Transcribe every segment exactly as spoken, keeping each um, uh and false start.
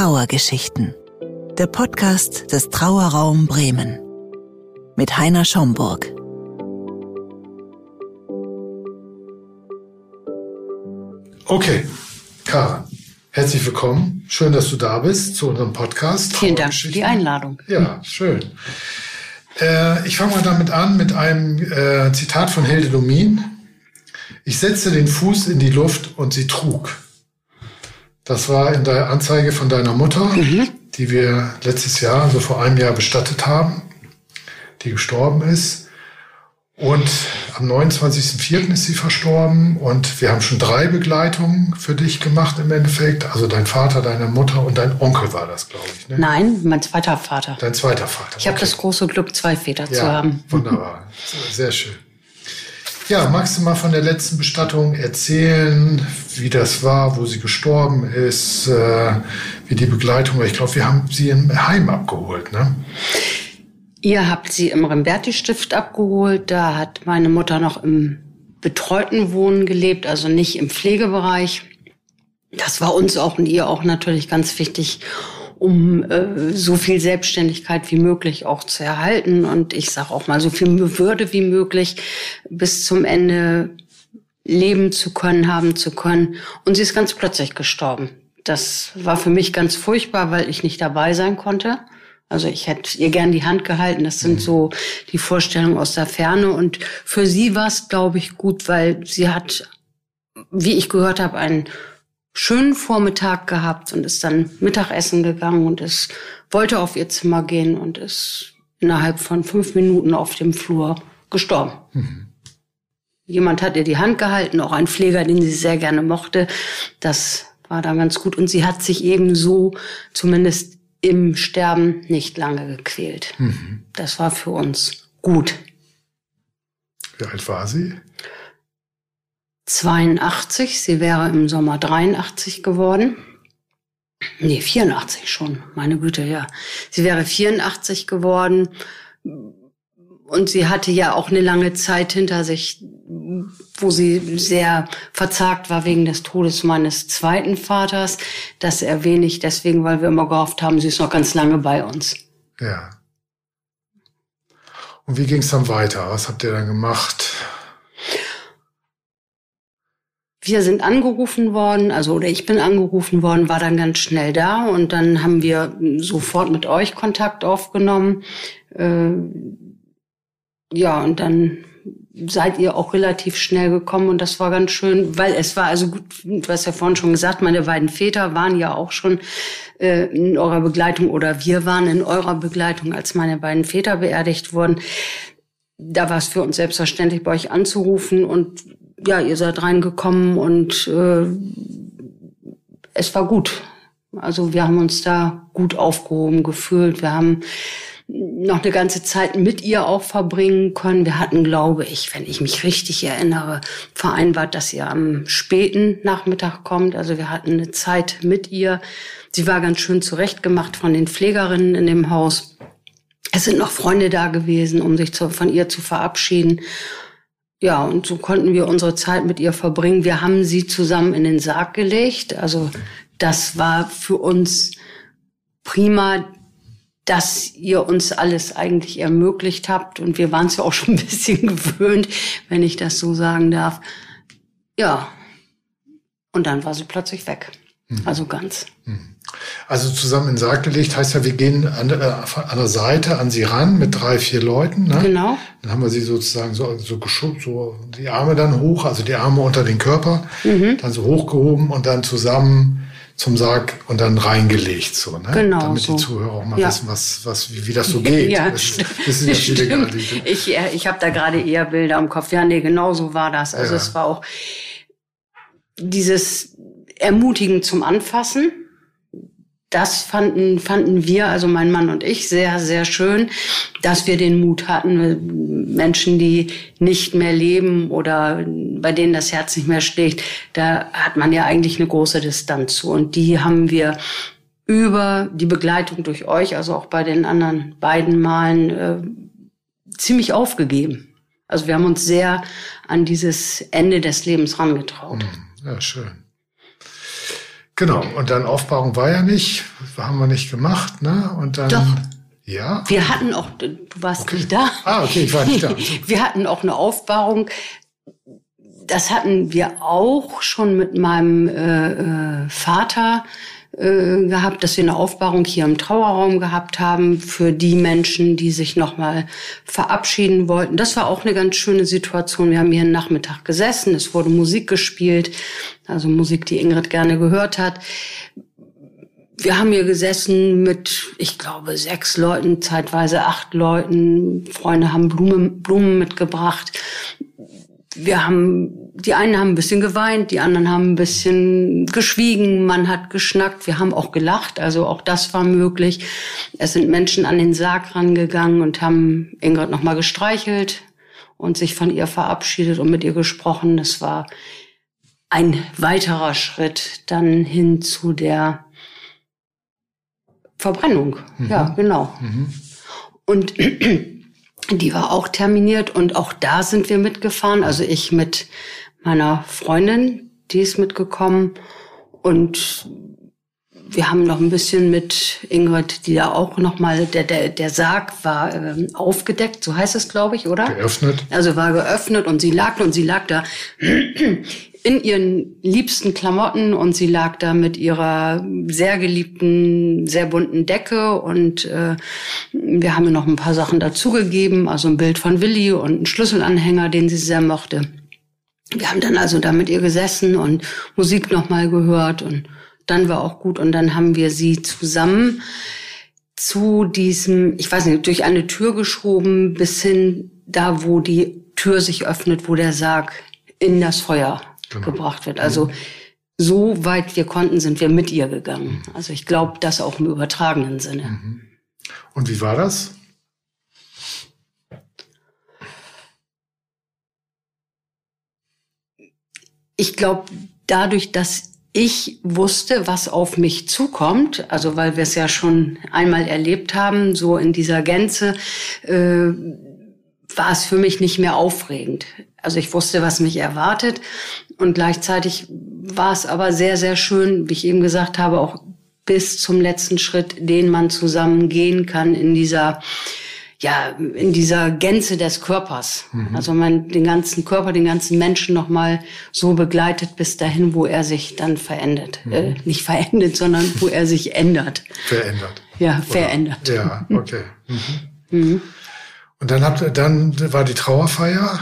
Trauergeschichten, der Podcast des Trauerraum Bremen mit Heiner Schomburg. Okay, Caren, herzlich willkommen. Schön, dass du da bist zu unserem Podcast. Vielen Dank für die Einladung. Ja, schön. Äh, ich fange mal damit an mit einem äh, Zitat von Hilde Domin. Ich setzte den Fuß in die Luft und sie trug. Das war in der Anzeige von deiner Mutter, mhm. die wir letztes Jahr, also vor einem Jahr, bestattet haben, die gestorben ist. Und am neunundzwanzigsten vierten ist sie verstorben und wir haben schon drei Begleitungen für dich gemacht im Endeffekt. Also dein Vater, deine Mutter und dein Onkel war das, glaube ich. Ne? Nein, mein zweiter Vater. Dein zweiter Vater. Ich habe okay. das große Glück, zwei Väter ja, zu haben. Wunderbar, sehr schön. Ja, magst du mal von der letzten Bestattung erzählen, wie das war, wo sie gestorben ist, äh, wie die Begleitung war? Ich glaube, wir haben sie im Heim abgeholt, ne? Ihr habt sie im Remberti-Stift abgeholt. Da hat meine Mutter noch im betreuten Wohnen gelebt, also nicht im Pflegebereich. Das war uns auch und ihr auch natürlich ganz wichtig, um äh, so viel Selbstständigkeit wie möglich auch zu erhalten und ich sage auch mal so viel Würde wie möglich bis zum Ende leben zu können, haben zu können. Und sie ist ganz plötzlich gestorben. Das war für mich ganz furchtbar, weil ich nicht dabei sein konnte. Also ich hätte ihr gern die Hand gehalten. Das sind so die Vorstellungen aus der Ferne. Und für sie war es, glaube ich, gut, weil sie hat, wie ich gehört habe, einen schönen Vormittag gehabt und ist dann Mittagessen gegangen und ist, wollte auf ihr Zimmer gehen und ist innerhalb von fünf Minuten auf dem Flur gestorben. Mhm. Jemand hat ihr die Hand gehalten, auch ein Pfleger, den sie sehr gerne mochte. Das war dann ganz gut. Und sie hat sich eben so, zumindest im Sterben, nicht lange gequält. Mhm. Das war für uns gut. Wie alt war sie? zweiundachtzig, sie wäre im Sommer dreiundachtzig geworden. Nee, vierundachtzig schon, meine Güte, ja. Sie wäre vierundachtzig geworden und sie hatte ja auch eine lange Zeit hinter sich, wo sie sehr verzagt war wegen des Todes meines zweiten Vaters. Das erwähne ich deswegen, weil wir immer gehofft haben, sie ist noch ganz lange bei uns. Ja. Und wie ging es dann weiter? Was habt ihr dann gemacht? Wir sind angerufen worden, also oder ich bin angerufen worden, war dann ganz schnell da und dann haben wir sofort mit euch Kontakt aufgenommen. Äh, ja, und dann seid ihr auch relativ schnell gekommen und das war ganz schön, weil es war also gut, du hast ja vorhin schon gesagt, meine beiden Väter waren ja auch schon äh, in eurer Begleitung oder wir waren in eurer Begleitung, als meine beiden Väter beerdigt wurden. Da war es für uns selbstverständlich, bei euch anzurufen und ja, ihr seid reingekommen und äh, es war gut. Also wir haben uns da gut aufgehoben gefühlt. Wir haben noch eine ganze Zeit mit ihr auch verbringen können. Wir hatten, glaube ich, wenn ich mich richtig erinnere, vereinbart, dass ihr am späten Nachmittag kommt. Also wir hatten eine Zeit mit ihr. Sie war ganz schön zurechtgemacht von den Pflegerinnen in dem Haus. Es sind noch Freunde da gewesen, um sich zu, von ihr zu verabschieden. Ja, und so konnten wir unsere Zeit mit ihr verbringen. Wir haben sie zusammen in den Sarg gelegt. Also das war für uns prima, dass ihr uns alles eigentlich ermöglicht habt. Und wir waren es ja auch schon ein bisschen gewöhnt, wenn ich das so sagen darf. Ja, und dann war sie plötzlich weg. Mhm. Also ganz. Mhm. Also zusammen in den Sarg gelegt heißt ja, wir gehen an der, an der Seite an sie ran mit drei, vier Leuten. Ne? Genau. Dann haben wir sie sozusagen so, so geschoben, so die Arme dann hoch, also die Arme unter den Körper, mhm. dann so hochgehoben und dann zusammen zum Sarg und dann reingelegt. So, ne? Genau. Damit so die Zuhörer auch mal ja. wissen, was, was, wie, wie das so geht. Ja, das, das ja stimmt. Ich, ich habe da gerade eher Bilder im Kopf. Ja, nee, genau so war das. Also ja. es war auch dieses Ermutigen zum Anfassen. Das fanden, fanden wir, also mein Mann und ich, sehr, sehr schön, dass wir den Mut hatten, Menschen, die nicht mehr leben oder bei denen das Herz nicht mehr schlägt, da hat man ja eigentlich eine große Distanz zu. Und die haben wir über die Begleitung durch euch, also auch bei den anderen beiden Malen, äh, ziemlich aufgegeben. Also wir haben uns sehr an dieses Ende des Lebens herangetraut. Ja, schön. Genau, und dann Aufbahrung war ja nicht, haben wir nicht gemacht, ne? Und dann, doch. Ja? Wir hatten auch, du warst okay. nicht da. Ah, okay, ich war nicht da. Wir hatten auch eine Aufbahrung. Das hatten wir auch schon mit meinem äh, äh, Vater äh, gehabt, dass wir eine Aufbahrung hier im Trauerraum gehabt haben für die Menschen, die sich nochmal verabschieden wollten. Das war auch eine ganz schöne Situation. Wir haben hier einen Nachmittag gesessen, es wurde Musik gespielt, also Musik, die Ingrid gerne gehört hat. Wir haben hier gesessen mit, ich glaube, sechs Leuten, zeitweise acht Leuten. Freunde haben Blumen, Blumen mitgebracht. Wir haben, die einen haben ein bisschen geweint, die anderen haben ein bisschen geschwiegen, man hat geschnackt, wir haben auch gelacht, also auch das war möglich. Es sind Menschen an den Sarg rangegangen und haben Ingrid nochmal gestreichelt und sich von ihr verabschiedet und mit ihr gesprochen. Das war ein weiterer Schritt dann hin zu der Verbrennung, mhm. ja, genau. Mhm. Und die war auch terminiert und auch da sind wir mitgefahren. Also ich mit meiner Freundin, die ist mitgekommen. Und wir haben noch ein bisschen mit Ingrid, die da auch noch mal, der, der, der Sarg war äh, aufgedeckt, so heißt es, glaube ich, oder? Geöffnet. Also war geöffnet und sie lag und sie lag da in ihren liebsten Klamotten und sie lag da mit ihrer sehr geliebten, sehr bunten Decke und äh, wir haben ihr noch ein paar Sachen dazugegeben, also ein Bild von Willi und einen Schlüsselanhänger, den sie sehr mochte. Wir haben dann also da mit ihr gesessen und Musik nochmal gehört und dann war auch gut und dann haben wir sie zusammen zu diesem, ich weiß nicht, durch eine Tür geschoben bis hin da, wo die Tür sich öffnet, wo der Sarg in das Feuer Genau. gebracht wird. Also mhm. so weit wir konnten, sind wir mit ihr gegangen. Mhm. Also ich glaube, das auch im übertragenen Sinne. Mhm. Und wie war das? Ich glaube, dadurch, dass ich wusste, was auf mich zukommt, also weil wir es ja schon einmal erlebt haben, so in dieser Gänze, äh, war es für mich nicht mehr aufregend. Also ich wusste, was mich erwartet und gleichzeitig war es aber sehr, sehr schön, wie ich eben gesagt habe, auch bis zum letzten Schritt, den man zusammen gehen kann in dieser, ja, in dieser Gänze des Körpers. Mhm. Also man den ganzen Körper, den ganzen Menschen nochmal so begleitet bis dahin, wo er sich dann verändert. Mhm. Äh, nicht verändert, sondern wo er sich ändert. Verändert. Ja, verändert. Oder? Ja, okay. Mhm. Mhm. Und dann, habt, dann war die Trauerfeier.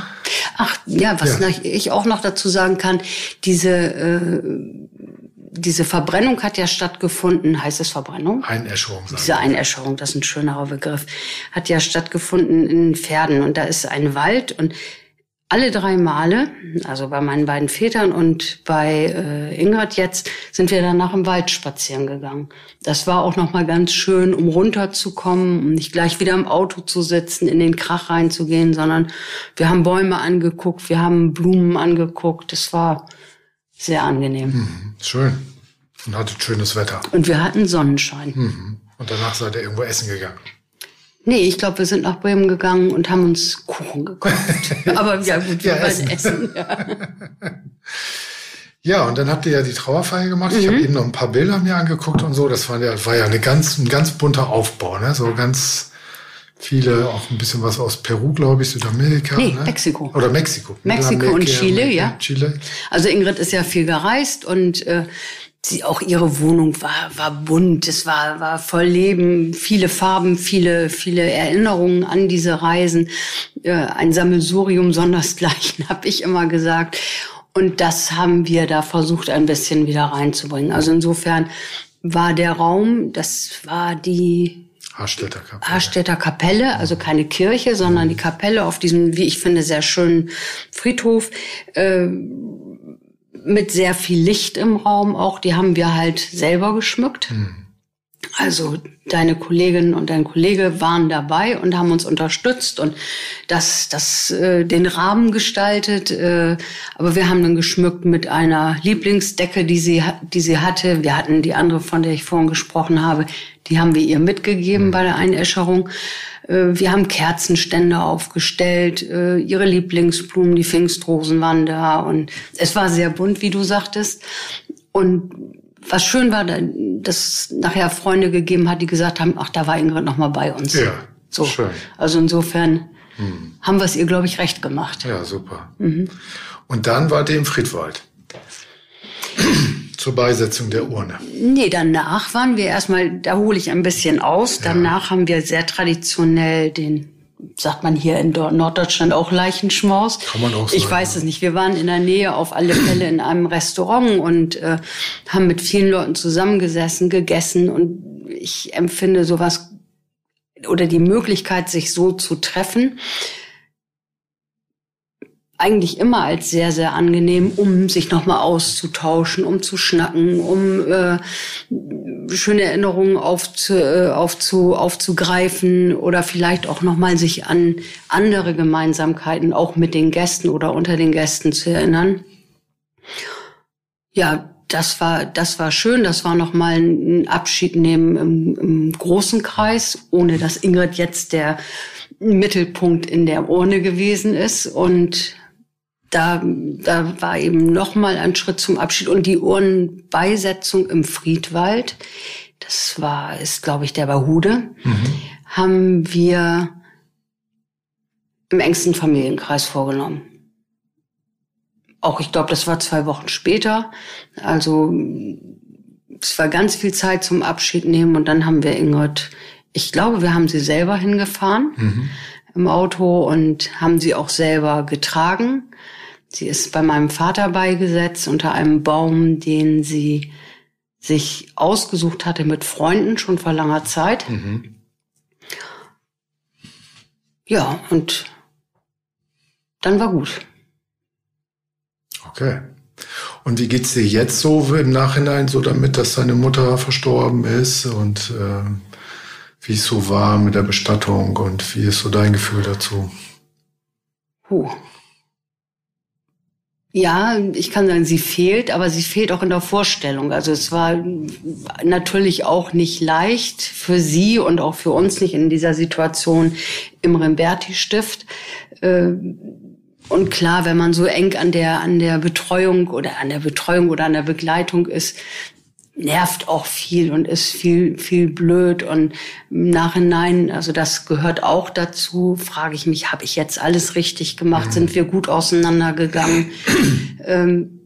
Ach ja, was ja. ich auch noch dazu sagen kann, diese, äh, diese Verbrennung hat ja stattgefunden, heißt es Verbrennung? Einäscherung. Diese Einäscherung, das ist ein schönerer Begriff, hat ja stattgefunden in Verden. Und da ist ein Wald und alle drei Male, also bei meinen beiden Vätern und bei äh, Ingrid jetzt, sind wir danach im Wald spazieren gegangen. Das war auch nochmal ganz schön, um runterzukommen, um nicht gleich wieder im Auto zu sitzen, in den Krach reinzugehen, sondern wir haben Bäume angeguckt, wir haben Blumen angeguckt. Das war sehr angenehm. Mhm, schön. Und hattet schönes Wetter. Und wir hatten Sonnenschein. Mhm. Und danach seid ihr irgendwo essen gegangen. Nee, ich glaube, wir sind nach Bremen gegangen und haben uns Kuchen gekauft. Aber ja gut, wir ja, waren essen. essen ja. Ja, und dann habt ihr ja die Trauerfeier gemacht. Mhm. Ich habe eben noch ein paar Bilder mir angeguckt und so. Das war ja, war ja eine ganz, ein ganz bunter Aufbau, ne? So ganz viele, auch ein bisschen was aus Peru, glaube ich, Südamerika. Nee, ne? Mexiko. Oder Mexiko. Mexiko und Chile, Amerika, ja. Chile. Also Ingrid ist ja viel gereist und äh, Sie, auch ihre Wohnung war, war bunt, es war, war voll Leben, viele Farben, viele, viele Erinnerungen an diese Reisen. Äh, ein Sammelsurium sondersgleichen, habe ich immer gesagt. Und das haben wir da versucht, ein bisschen wieder reinzubringen. Also insofern war der Raum, das war die Arstetter Kapelle. Arstetter Kapelle, also keine Kirche, sondern mhm. die Kapelle auf diesem, wie ich finde, sehr schönen Friedhof. Äh, mit sehr viel Licht im Raum auch, die haben wir halt selber geschmückt. Mhm. Also deine Kollegin und dein Kollege waren dabei und haben uns unterstützt und das, das, äh, den Rahmen gestaltet. Äh, aber wir haben dann geschmückt mit einer Lieblingsdecke, die sie, die sie hatte. Wir hatten die andere, von der ich vorhin gesprochen habe, die haben wir ihr mitgegeben mhm. bei der Einäscherung. Wir haben Kerzenständer aufgestellt, ihre Lieblingsblumen, die Pfingstrosen waren da und es war sehr bunt, wie du sagtest. Und Was schön war, dass es nachher Freunde gegeben hat, die gesagt haben, ach, da war Ingrid noch mal bei uns. Ja, so. Schön. Also insofern hm. haben wir es ihr, glaube ich, recht gemacht. Ja, super. Mhm. Und dann wart ihr im Friedwald zur Beisetzung der Urne. Nee, danach waren wir erstmal, da hole ich ein bisschen aus, danach ja. haben wir sehr traditionell den, sagt man hier in Norddeutschland auch Leichenschmaus. Kann man auch sagen. Ich weiß es nicht. Wir waren in der Nähe auf alle Fälle in einem Restaurant und äh, haben mit vielen Leuten zusammengesessen, gegessen. Und ich empfinde sowas oder die Möglichkeit, sich so zu treffen, eigentlich immer als sehr, sehr angenehm, um sich nochmal auszutauschen, um zu schnacken, um äh, schöne Erinnerungen aufzu, äh, aufzu, aufzugreifen oder vielleicht auch nochmal sich an andere Gemeinsamkeiten, auch mit den Gästen oder unter den Gästen zu erinnern. Ja, das war, das war schön. Das war nochmal ein Abschied nehmen im, im großen Kreis, ohne dass Ingrid jetzt der Mittelpunkt in der Urne gewesen ist. Und Da, da war eben noch mal ein Schritt zum Abschied. Und die Urnenbeisetzung im Friedwald, das war, ist, glaube ich, der bei Hude, mhm. haben wir im engsten Familienkreis vorgenommen. Auch, ich glaube, das war zwei Wochen später. Also es war ganz viel Zeit zum Abschied nehmen. Und dann haben wir Ingrid, ich glaube, wir haben sie selber hingefahren mhm. im Auto und haben sie auch selber getragen. Sie ist bei meinem Vater beigesetzt unter einem Baum, den sie sich ausgesucht hatte mit Freunden schon vor langer Zeit. Mhm. Ja, und dann war gut. Okay. Und wie geht's dir jetzt so im Nachhinein, so damit, dass deine Mutter verstorben ist und äh, wie es so war mit der Bestattung und wie ist so dein Gefühl dazu? Puh. Ja, ich kann sagen, sie fehlt, aber sie fehlt auch in der Vorstellung. Also es war natürlich auch nicht leicht für sie und auch für uns nicht in dieser Situation im Remberti-Stift. Und klar, wenn man so eng an der, an der Betreuung oder an der Betreuung oder an der Begleitung ist, nervt auch viel und ist viel, viel blöd. Und im Nachhinein, also das gehört auch dazu, frage ich mich, habe ich jetzt alles richtig gemacht? Mhm. Sind wir gut auseinandergegangen? ähm,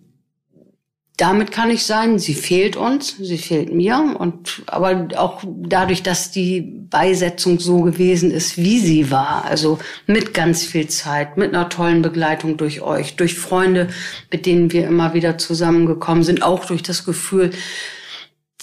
damit kann ich sein, sie fehlt uns, sie fehlt mir. Und aber auch dadurch, dass die Beisetzung so gewesen ist, wie sie war, also mit ganz viel Zeit, mit einer tollen Begleitung durch euch, durch Freunde, mit denen wir immer wieder zusammengekommen sind, auch durch das Gefühl,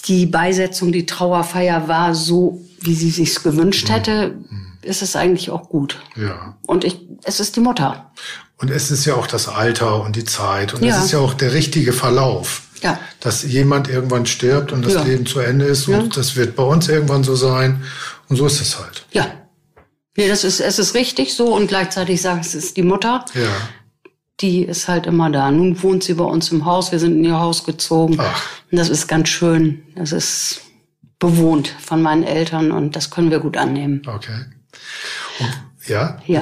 die Beisetzung, die Trauerfeier war so, wie sie sich's gewünscht hätte, ist es eigentlich auch gut. Ja. Und ich, es ist die Mutter. Und es ist ja auch das Alter und die Zeit. Und ja. es ist ja auch der richtige Verlauf. Ja. Dass jemand irgendwann stirbt und das ja. Leben zu Ende ist. Und ja. das wird bei uns irgendwann so sein. Und so ist es halt. Ja. Nee, das ist, es ist richtig so. Und gleichzeitig sage ich, es ist die Mutter. Ja. Die ist halt immer da. Nun wohnt sie bei uns im Haus. Wir sind in ihr Haus gezogen. Ach. Und das ist ganz schön. Das ist bewohnt von meinen Eltern. Und das können wir gut annehmen. Okay. Und, ja? Ja.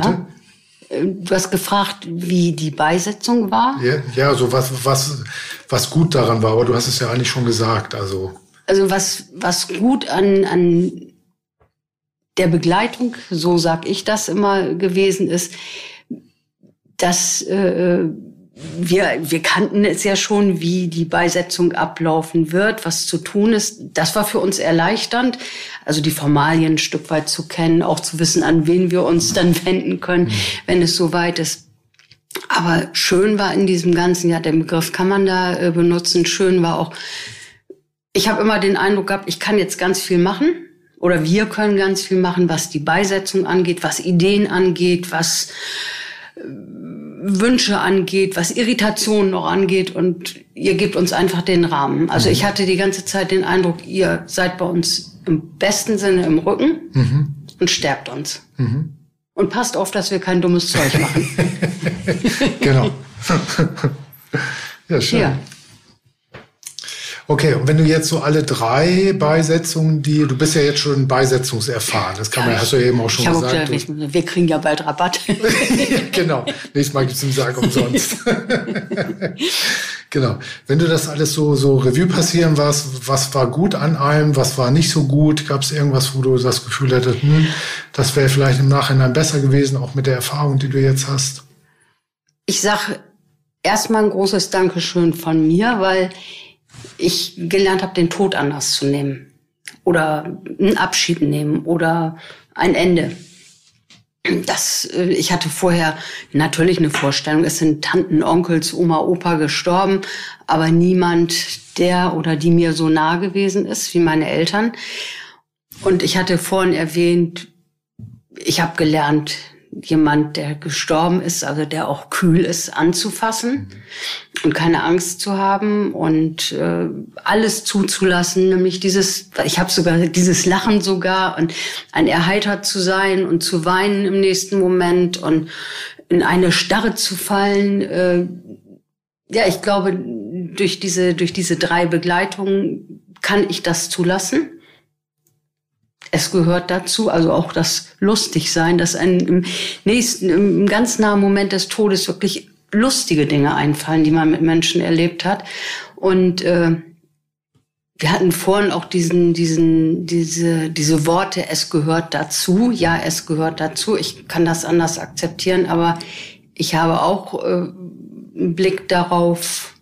Bitte? Du hast gefragt, wie die Beisetzung war. Ja, ja, so was, was, was gut daran war. Aber du hast es ja eigentlich schon gesagt. Also, also was, was gut an, an der Begleitung, so sag ich das immer, gewesen ist, dass äh, wir, wir kannten es ja schon, wie die Beisetzung ablaufen wird, was zu tun ist. Das war für uns erleichternd, also die Formalien ein Stück weit zu kennen, auch zu wissen, an wen wir uns dann wenden können, wenn es soweit ist. Aber schön war in diesem ganzen, ja, den Begriff kann man da benutzen, schön war auch, ich habe immer den Eindruck gehabt, ich kann jetzt ganz viel machen. Oder wir können ganz viel machen, was die Beisetzung angeht, was Ideen angeht, was Wünsche angeht, was Irritationen noch angeht, und ihr gebt uns einfach den Rahmen. Also mhm. ich hatte die ganze Zeit den Eindruck, ihr seid bei uns im besten Sinne im Rücken mhm. und stärkt uns. Mhm. Und passt auf, dass wir kein dummes Zeug machen. Genau. Ja, schön. Ja. Okay, und wenn du jetzt so alle drei Beisetzungen, die du bist ja jetzt schon beisetzungserfahren, das kann ja, man, hast du ja eben auch schon ich gesagt. Hab auch gedacht, und, wir kriegen ja bald Rabatt. Genau, nächstes Mal gibt's einen Sarg umsonst. Genau. Wenn du das alles so, so Revue passieren warst, was war gut an einem, was war nicht so gut? Gab es irgendwas, wo du das Gefühl hattest, hm, das wäre vielleicht im Nachhinein besser gewesen, auch mit der Erfahrung, die du jetzt hast? Ich sage erstmal ein großes Dankeschön von mir, weil ich gelernt habe, den Tod anders zu nehmen oder einen Abschied nehmen oder ein Ende. Das, ich hatte vorher natürlich eine Vorstellung, es sind Tanten, Onkels, Oma, Opa gestorben, aber niemand, der oder die mir so nah gewesen ist wie meine Eltern. Und ich hatte vorhin erwähnt, ich habe gelernt, jemand, der gestorben ist, also der auch kühl ist, anzufassen und keine Angst zu haben und äh, alles zuzulassen, nämlich dieses, ich habe sogar dieses Lachen sogar und ein erheitert zu sein und zu weinen im nächsten Moment und in eine Starre zu fallen. Äh, ja, ich glaube, durch diese, durch diese drei Begleitungen kann ich das zulassen. Es gehört dazu, also auch das Lustigsein, dass einem im nächsten, im ganz nahen Moment des Todes wirklich lustige Dinge einfallen, die man mit Menschen erlebt hat. Und äh, wir hatten vorhin auch diesen, diesen, diese, diese Worte, es gehört dazu. Ja, es gehört dazu. Ich kann das anders akzeptieren, aber ich habe auch äh, einen Blick darauf,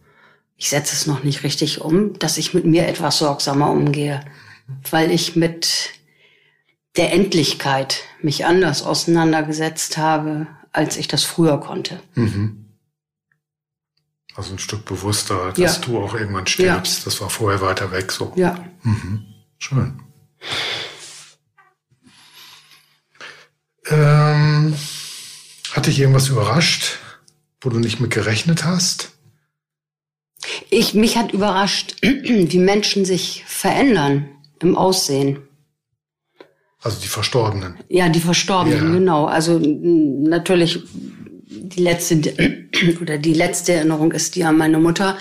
ich setze es noch nicht richtig um, dass ich mit mir etwas sorgsamer umgehe, weil ich mit der Endlichkeit mich anders auseinandergesetzt habe, als ich das früher konnte. Mhm. Also ein Stück bewusster, dass ja. du auch irgendwann stirbst. Ja. Das war vorher weiter weg so. Ja. Mhm. Schön. Ähm, hat dich irgendwas überrascht, wo du nicht mit gerechnet hast? Ich, mich hat überrascht, wie Menschen sich verändern im Aussehen. Also die Verstorbenen. Ja, die Verstorbenen, ja. Genau. Also natürlich die letzte oder die letzte Erinnerung ist die an meine Mutter,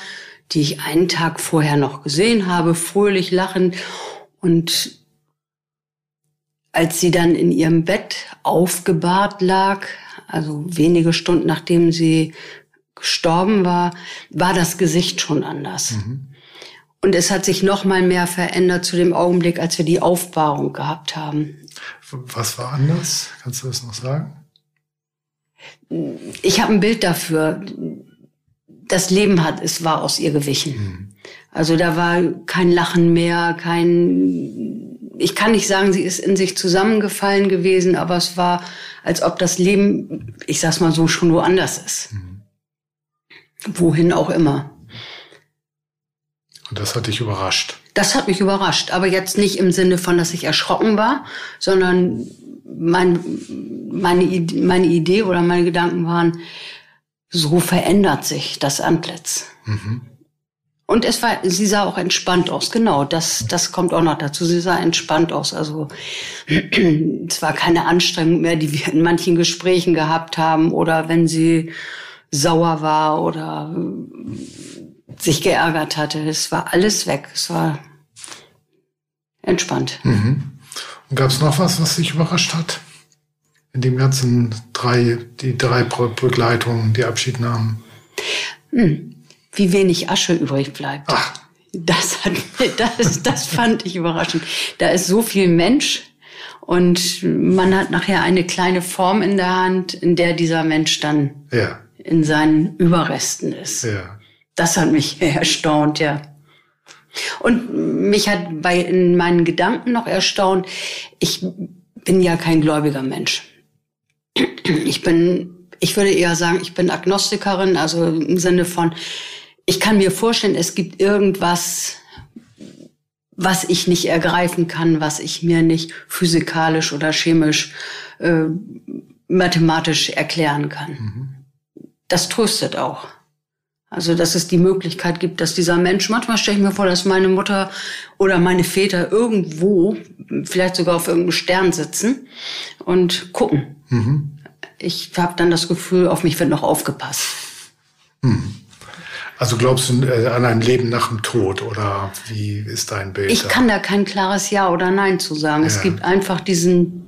die ich einen Tag vorher noch gesehen habe, fröhlich lachend. Und als sie dann in ihrem Bett aufgebahrt lag, also wenige Stunden nachdem sie gestorben war, war das Gesicht schon anders. Mhm. Und es hat sich noch mal mehr verändert zu dem Augenblick, als wir die Aufbahrung gehabt haben. Was war anders? Kannst du das noch sagen? Ich habe ein Bild dafür. Das Leben hat, es war aus ihr gewichen. Mhm. Also da war kein Lachen mehr, kein... Ich kann nicht sagen, sie ist in sich zusammengefallen gewesen, aber es war, als ob das Leben, ich sag's mal so, schon woanders ist. Mhm. Wohin auch immer. Und das hat dich überrascht? Das hat mich überrascht, aber jetzt nicht im Sinne von, dass ich erschrocken war, sondern mein, meine, meine Idee oder meine Gedanken waren, so verändert sich das Antlitz. Mhm. Und es war, sie sah auch entspannt aus, genau, das, das kommt auch noch dazu, sie sah entspannt aus. Also es war keine Anstrengung mehr, die wir in manchen Gesprächen gehabt haben oder wenn sie sauer war oder sich geärgert hatte. Es war alles weg. Es war entspannt. Mhm. Und gab es noch was, was dich überrascht hat? In dem ganzen drei, die drei Begleitungen, die Abschiednahmen? Hm. Wie wenig Asche übrig bleibt. Ach. Das, hat, das, das fand ich überraschend. Da ist so viel Mensch und man hat nachher eine kleine Form in der Hand, in der dieser Mensch dann ja. in seinen Überresten ist. Ja. Das hat mich erstaunt, ja. Und mich hat bei in meinen Gedanken noch erstaunt, ich bin ja kein gläubiger Mensch. Ich bin, ich würde eher sagen, ich bin Agnostikerin, also im Sinne von, ich kann mir vorstellen, es gibt irgendwas, was ich nicht ergreifen kann, was ich mir nicht physikalisch oder chemisch, äh, mathematisch erklären kann. Mhm. Das tröstet auch. Also, dass es die Möglichkeit gibt, dass dieser Mensch, manchmal stelle ich mir vor, dass meine Mutter oder meine Väter irgendwo, vielleicht sogar auf irgendeinem Stern sitzen und gucken. Mhm. Ich habe dann das Gefühl, auf mich wird noch aufgepasst. Mhm. Also glaubst du äh, an ein Leben nach dem Tod oder wie ist dein Bild? Ich da? kann da kein klares Ja oder Nein zu sagen. Ja. Es gibt einfach diesen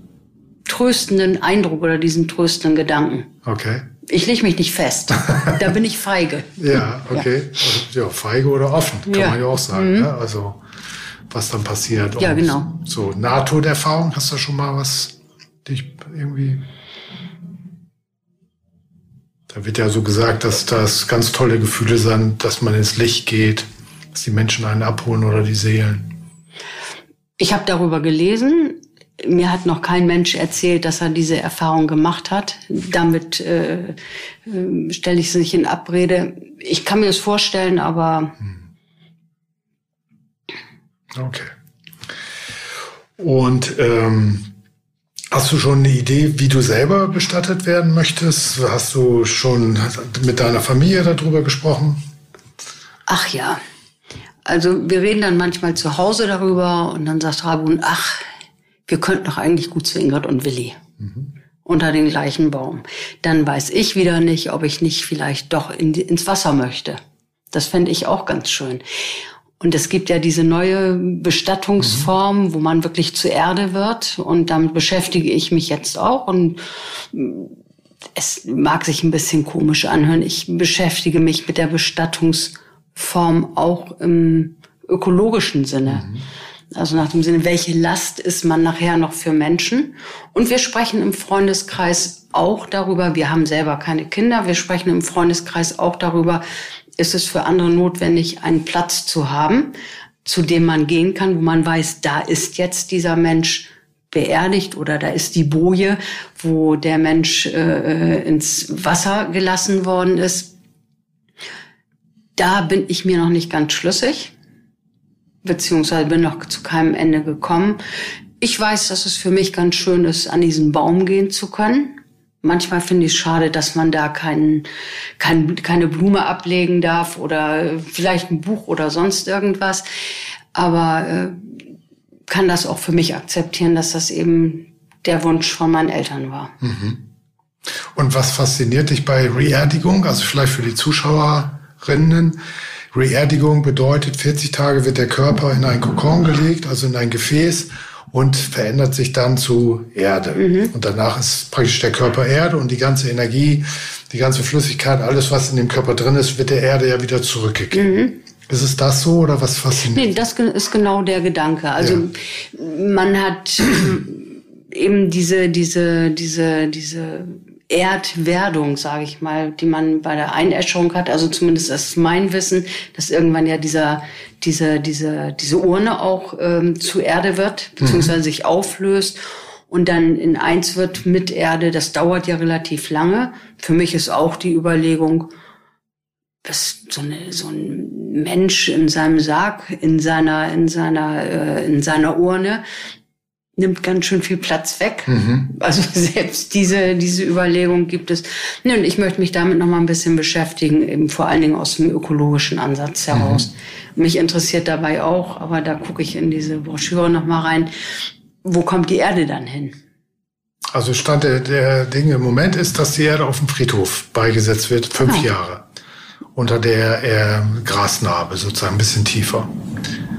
tröstenden Eindruck oder diesen tröstenden Gedanken. Okay. Ich lege mich nicht fest. Da bin ich feige. Ja, okay. Ja. Ja, feige oder offen, kann ja. man ja auch sagen. Mhm. Ne? Also, was dann passiert. Ja, und genau. So, Nahtoderfahrung, hast du schon mal was dich irgendwie... Da wird ja so gesagt, dass das ganz tolle Gefühle sind, dass man ins Licht geht, dass die Menschen einen abholen oder die Seelen. Ich habe darüber gelesen. Mir hat noch kein Mensch erzählt, dass er diese Erfahrung gemacht hat. Damit äh, äh, stelle ich es nicht in Abrede. Ich kann mir das vorstellen, aber... Okay. Und ähm, hast du schon eine Idee, wie du selber bestattet werden möchtest? Hast du schon mit deiner Familie darüber gesprochen? Ach ja. Also wir reden dann manchmal zu Hause darüber und dann sagt Rabun, ach... wir könnten doch eigentlich gut zu Ingrid und Willi. Mhm. Unter den gleichen Baum. Dann weiß ich wieder nicht, ob ich nicht vielleicht doch in die, ins Wasser möchte. Das fände ich auch ganz schön. Und es gibt ja diese neue Bestattungsform, mhm. wo man wirklich zur Erde wird. Und damit beschäftige ich mich jetzt auch. Und es mag sich ein bisschen komisch anhören. Ich beschäftige mich mit der Bestattungsform auch im ökologischen Sinne. Mhm. Also nach dem Sinne, welche Last ist man nachher noch für Menschen? Und wir sprechen im Freundeskreis auch darüber, wir haben selber keine Kinder, wir sprechen im Freundeskreis auch darüber, ist es für andere notwendig, einen Platz zu haben, zu dem man gehen kann, wo man weiß, da ist jetzt dieser Mensch beerdigt oder da ist die Boje, wo der Mensch äh, ins Wasser gelassen worden ist. Da bin ich mir noch nicht ganz schlüssig. Beziehungsweise bin noch zu keinem Ende gekommen. Ich weiß, dass es für mich ganz schön ist, an diesen Baum gehen zu können. Manchmal finde ich es schade, dass man da kein, kein, keine Blume ablegen darf oder vielleicht ein Buch oder sonst irgendwas. Aber äh, kann das auch für mich akzeptieren, dass das eben der Wunsch von meinen Eltern war. Mhm. Und was fasziniert dich bei Reerdigung? Also vielleicht für die Zuschauerinnen. Reerdigung bedeutet, vierzig Tage wird der Körper in einen Kokon gelegt, also in ein Gefäß und verändert sich dann zu Erde. Mhm. Und danach ist praktisch der Körper Erde und die ganze Energie, die ganze Flüssigkeit, alles, was in dem Körper drin ist, wird der Erde ja wieder zurückgegeben. Mhm. Ist es das so oder was fasziniert? Nee, das ist genau der Gedanke. Also ja. man hat eben diese, diese, diese, diese... Erdwerdung, sage ich mal, die man bei der Einäscherung hat, also zumindest das ist mein Wissen, dass irgendwann ja dieser, diese, diese, diese Urne auch ähm, zu Erde wird, beziehungsweise mhm. sich auflöst und dann in eins wird mit Erde. Das dauert ja relativ lange. Für mich ist auch die Überlegung, dass so, eine, so ein Mensch in seinem Sarg, in seiner, in seiner, äh, in seiner Urne, nimmt ganz schön viel Platz weg. Mhm. Also selbst diese diese Überlegung gibt es. Und ich möchte mich damit noch mal ein bisschen beschäftigen, eben vor allen Dingen aus dem ökologischen Ansatz heraus. Mhm. Mich interessiert dabei auch, aber da gucke ich in diese Broschüre noch mal rein, wo kommt die Erde dann hin? Also Stand der, der Dinge im Moment ist, dass die Erde auf dem Friedhof beigesetzt wird, fünf ah. Jahre. Unter der äh, Grasnarbe sozusagen, ein bisschen tiefer.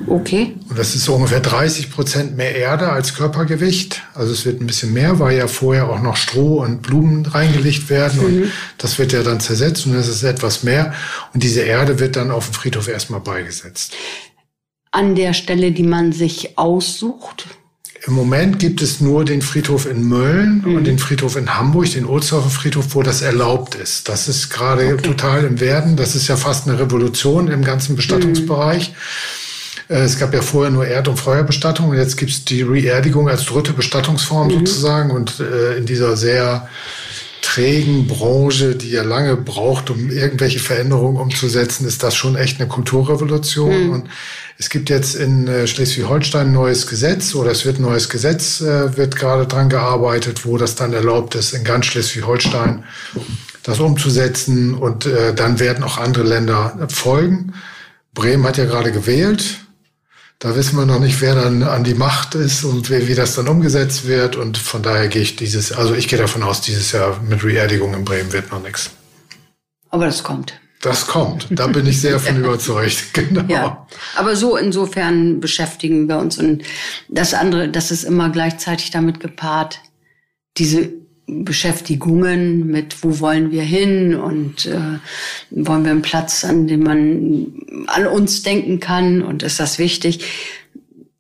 Okay. Und das ist so ungefähr dreißig Prozent mehr Erde als Körpergewicht. Also es wird ein bisschen mehr, weil ja vorher auch noch Stroh und Blumen reingelegt werden. Mhm. Und das wird ja dann zersetzt und es ist etwas mehr. Und diese Erde wird dann auf dem Friedhof erstmal beigesetzt. An der Stelle, die man sich aussucht? Im Moment gibt es nur den Friedhof in Mölln mhm. und den Friedhof in Hamburg, den Ohlsdorfer Friedhof, wo das erlaubt ist. Das ist gerade okay. total im Werden. Das ist ja fast eine Revolution im ganzen Bestattungsbereich. Mhm. Es gab ja vorher nur Erd- und Feuerbestattung und jetzt gibt es die Reerdigung als dritte Bestattungsform mhm. sozusagen und äh, in dieser sehr trägen Branche, die ja lange braucht, um irgendwelche Veränderungen umzusetzen, ist das schon echt eine Kulturrevolution mhm. und es gibt jetzt in äh, Schleswig-Holstein ein neues Gesetz oder es wird ein neues Gesetz, äh, wird gerade dran gearbeitet, wo das dann erlaubt ist, in ganz Schleswig-Holstein das umzusetzen und äh, dann werden auch andere Länder folgen. Bremen hat ja gerade gewählt. Da wissen wir noch nicht, wer dann an die Macht ist und wie, wie das dann umgesetzt wird. Und von daher gehe ich dieses, also ich gehe davon aus, dieses Jahr mit Reerdigung in Bremen wird noch nichts. Aber das kommt. Das kommt. Da bin ich sehr von überzeugt. Genau. Ja. Aber so insofern beschäftigen wir uns und das andere, das ist immer gleichzeitig damit gepaart, diese Beschäftigungen mit, wo wollen wir hin und äh, wollen wir einen Platz, an dem man an uns denken kann und ist das wichtig,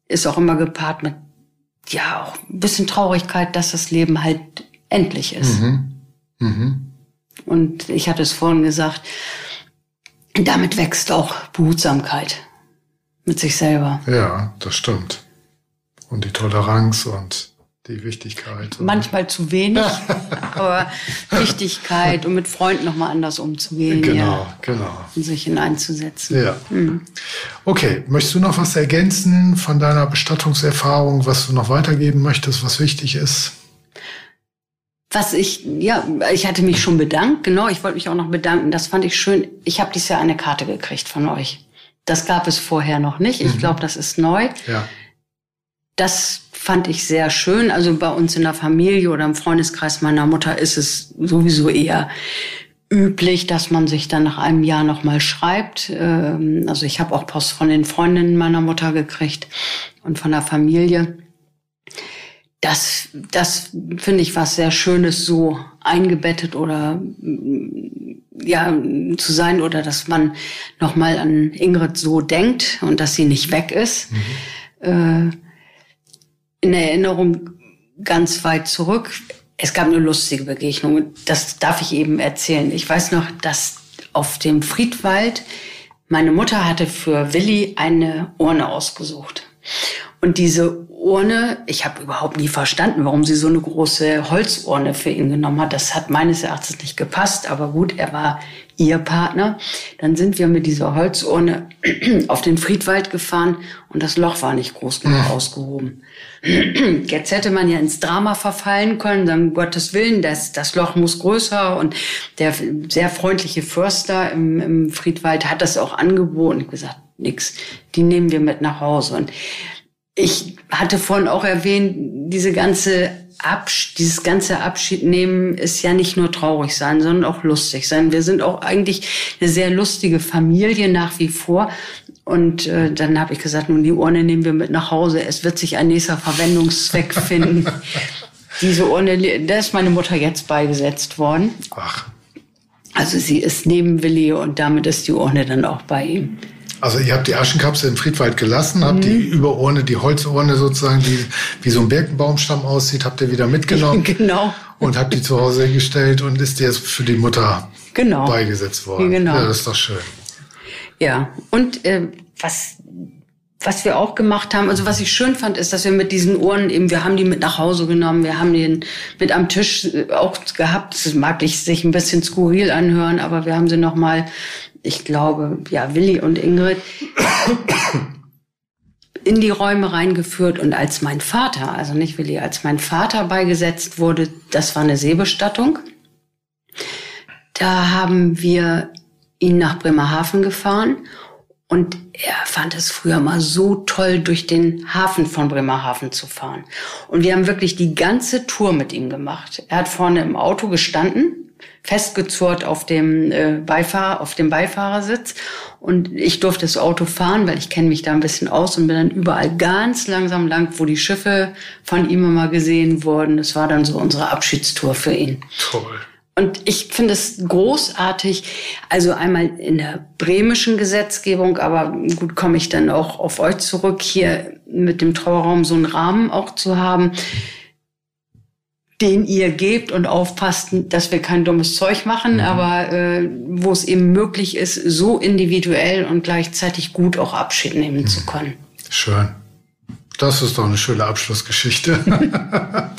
ist auch immer gepaart mit, ja, auch ein bisschen Traurigkeit, dass das Leben halt endlich ist. Mhm. Mhm. Und ich hatte es vorhin gesagt, damit wächst auch Behutsamkeit mit sich selber. Ja, das stimmt. Und die Toleranz und die Wichtigkeit. Manchmal zu wenig, aber Wichtigkeit und mit Freunden nochmal anders umzugehen. Genau, ja. Genau. Und sich in einzusetzen. Ja. Mhm. Okay, möchtest du noch was ergänzen von deiner Bestattungserfahrung, was du noch weitergeben möchtest, was wichtig ist? Was ich, ja, ich hatte mich schon bedankt, genau, ich wollte mich auch noch bedanken, das fand ich schön. Ich habe dieses Jahr eine Karte gekriegt von euch. Das gab es vorher noch nicht, ich mhm. glaube, das ist neu. Ja. Das fand ich sehr schön. Also bei uns in der Familie oder im Freundeskreis meiner Mutter ist es sowieso eher üblich, dass man sich dann nach einem Jahr nochmal schreibt. Also ich habe auch Post von den Freundinnen meiner Mutter gekriegt und von der Familie. Das, das finde ich was sehr Schönes, so eingebettet oder ja zu sein oder dass man nochmal an Ingrid so denkt und dass sie nicht weg ist. Mhm. Äh, in Erinnerung ganz weit zurück. Es gab eine lustige Begegnung. Das darf ich eben erzählen. Ich weiß noch, dass auf dem Friedwald meine Mutter hatte für Willi eine Urne ausgesucht. Und diese Urne, ich habe überhaupt nie verstanden, warum sie so eine große Holzurne für ihn genommen hat. Das hat meines Erachtens nicht gepasst. Aber gut, er war ihr Partner. Dann sind wir mit dieser Holzurne auf den Friedwald gefahren und das Loch war nicht groß genug ja. ausgehoben. Jetzt hätte man ja ins Drama verfallen können, dann um Gottes Willen, das, das Loch muss größer und der sehr freundliche Förster im, im Friedwald hat das auch angeboten. Ich habe gesagt, nix, die nehmen wir mit nach Hause. Und ich hatte vorhin auch erwähnt, diese ganze Absch- dieses ganze Abschied nehmen ist ja nicht nur traurig sein, sondern auch lustig sein. Wir sind auch eigentlich eine sehr lustige Familie nach wie vor. Und äh, dann habe ich gesagt, nun, die Urne nehmen wir mit nach Hause. Es wird sich ein nächster Verwendungszweck finden. Diese Urne, da ist meine Mutter jetzt beigesetzt worden. Ach. Also sie ist neben Willi und damit ist die Urne dann auch bei ihm. Also ihr habt die Aschenkapsel im Friedwald gelassen, habt mhm. die Überurne, die Holzurne sozusagen, die wie so ein Birkenbaumstamm aussieht, habt ihr wieder mitgenommen. Genau. Und habt die zu Hause hingestellt und ist jetzt für die Mutter genau. beigesetzt worden. Genau. Ja, das ist doch schön. Ja, und äh, was, was wir auch gemacht haben, also was ich schön fand, ist, dass wir mit diesen Urnen eben, wir haben die mit nach Hause genommen, wir haben den mit am Tisch auch gehabt. Das mag ich sich ein bisschen skurril anhören, aber wir haben sie noch mal... Ich glaube, ja, Willi und Ingrid in die Räume reingeführt und als mein Vater, also nicht Willi, als mein Vater beigesetzt wurde, das war eine Seebestattung. Da haben wir ihn nach Bremerhaven gefahren und er fand es früher mal so toll, durch den Hafen von Bremerhaven zu fahren. Und wir haben wirklich die ganze Tour mit ihm gemacht. Er hat vorne im Auto gestanden, festgezurrt auf dem äh, Beifahrer, auf dem Beifahrersitz und ich durfte das Auto fahren, weil ich kenne mich da ein bisschen aus und bin dann überall ganz langsam lang, wo die Schiffe von ihm immer gesehen wurden. Das war dann so unsere Abschiedstour für ihn. Toll. Und ich finde es großartig, also einmal in der bremischen Gesetzgebung, aber gut, komme ich dann auch auf euch zurück, hier mit dem Trauerraum so einen Rahmen auch zu haben, den ihr gebt und aufpasst, dass wir kein dummes Zeug machen, mhm. aber äh, wo es eben möglich ist, so individuell und gleichzeitig gut auch Abschied nehmen mhm. zu können. Schön. Das ist doch eine schöne Abschlussgeschichte.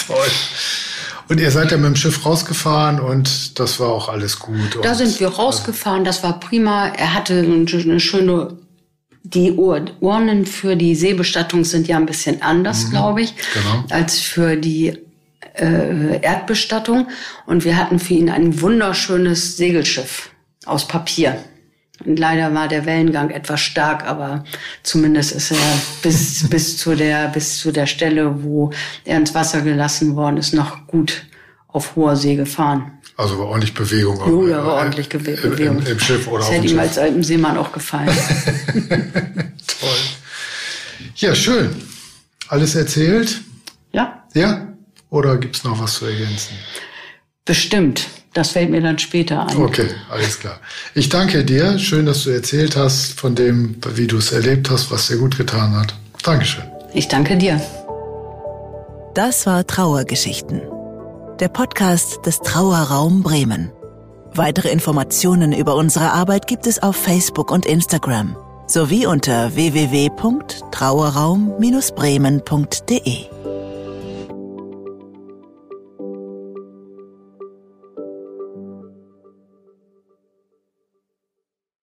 Toll. Und ihr seid ja mit dem Schiff rausgefahren und das war auch alles gut. Da sind wir rausgefahren, das war prima. Er hatte eine schöne... Die Urnen für die Seebestattung sind ja ein bisschen anders, mhm. glaube ich, genau. als für die Erdbestattung und wir hatten für ihn ein wunderschönes Segelschiff aus Papier. Und leider war der Wellengang etwas stark, aber zumindest ist er bis, bis, zu der, bis zu der Stelle, wo er ins Wasser gelassen worden ist, noch gut auf hoher See gefahren. Also war ordentlich Bewegung. Auch, ja, war äh, ordentlich Gewe- im, Bewegung. Im, im Schiff oder das auf dem Schiff. Das hätte ihm als alten Seemann auch gefallen. Toll. Ja, schön. Alles erzählt? Ja. Ja? Oder gibt's noch was zu ergänzen? Bestimmt. Das fällt mir dann später ein. Okay, alles klar. Ich danke dir. Schön, dass du erzählt hast von dem, wie du es erlebt hast, was dir gut getan hat. Dankeschön. Ich danke dir. Das war Trauergeschichten. Der Podcast des Trauerraum Bremen. Weitere Informationen über unsere Arbeit gibt es auf Facebook und Instagram sowie unter w w w punkt trauerraum bindestrich bremen punkt de.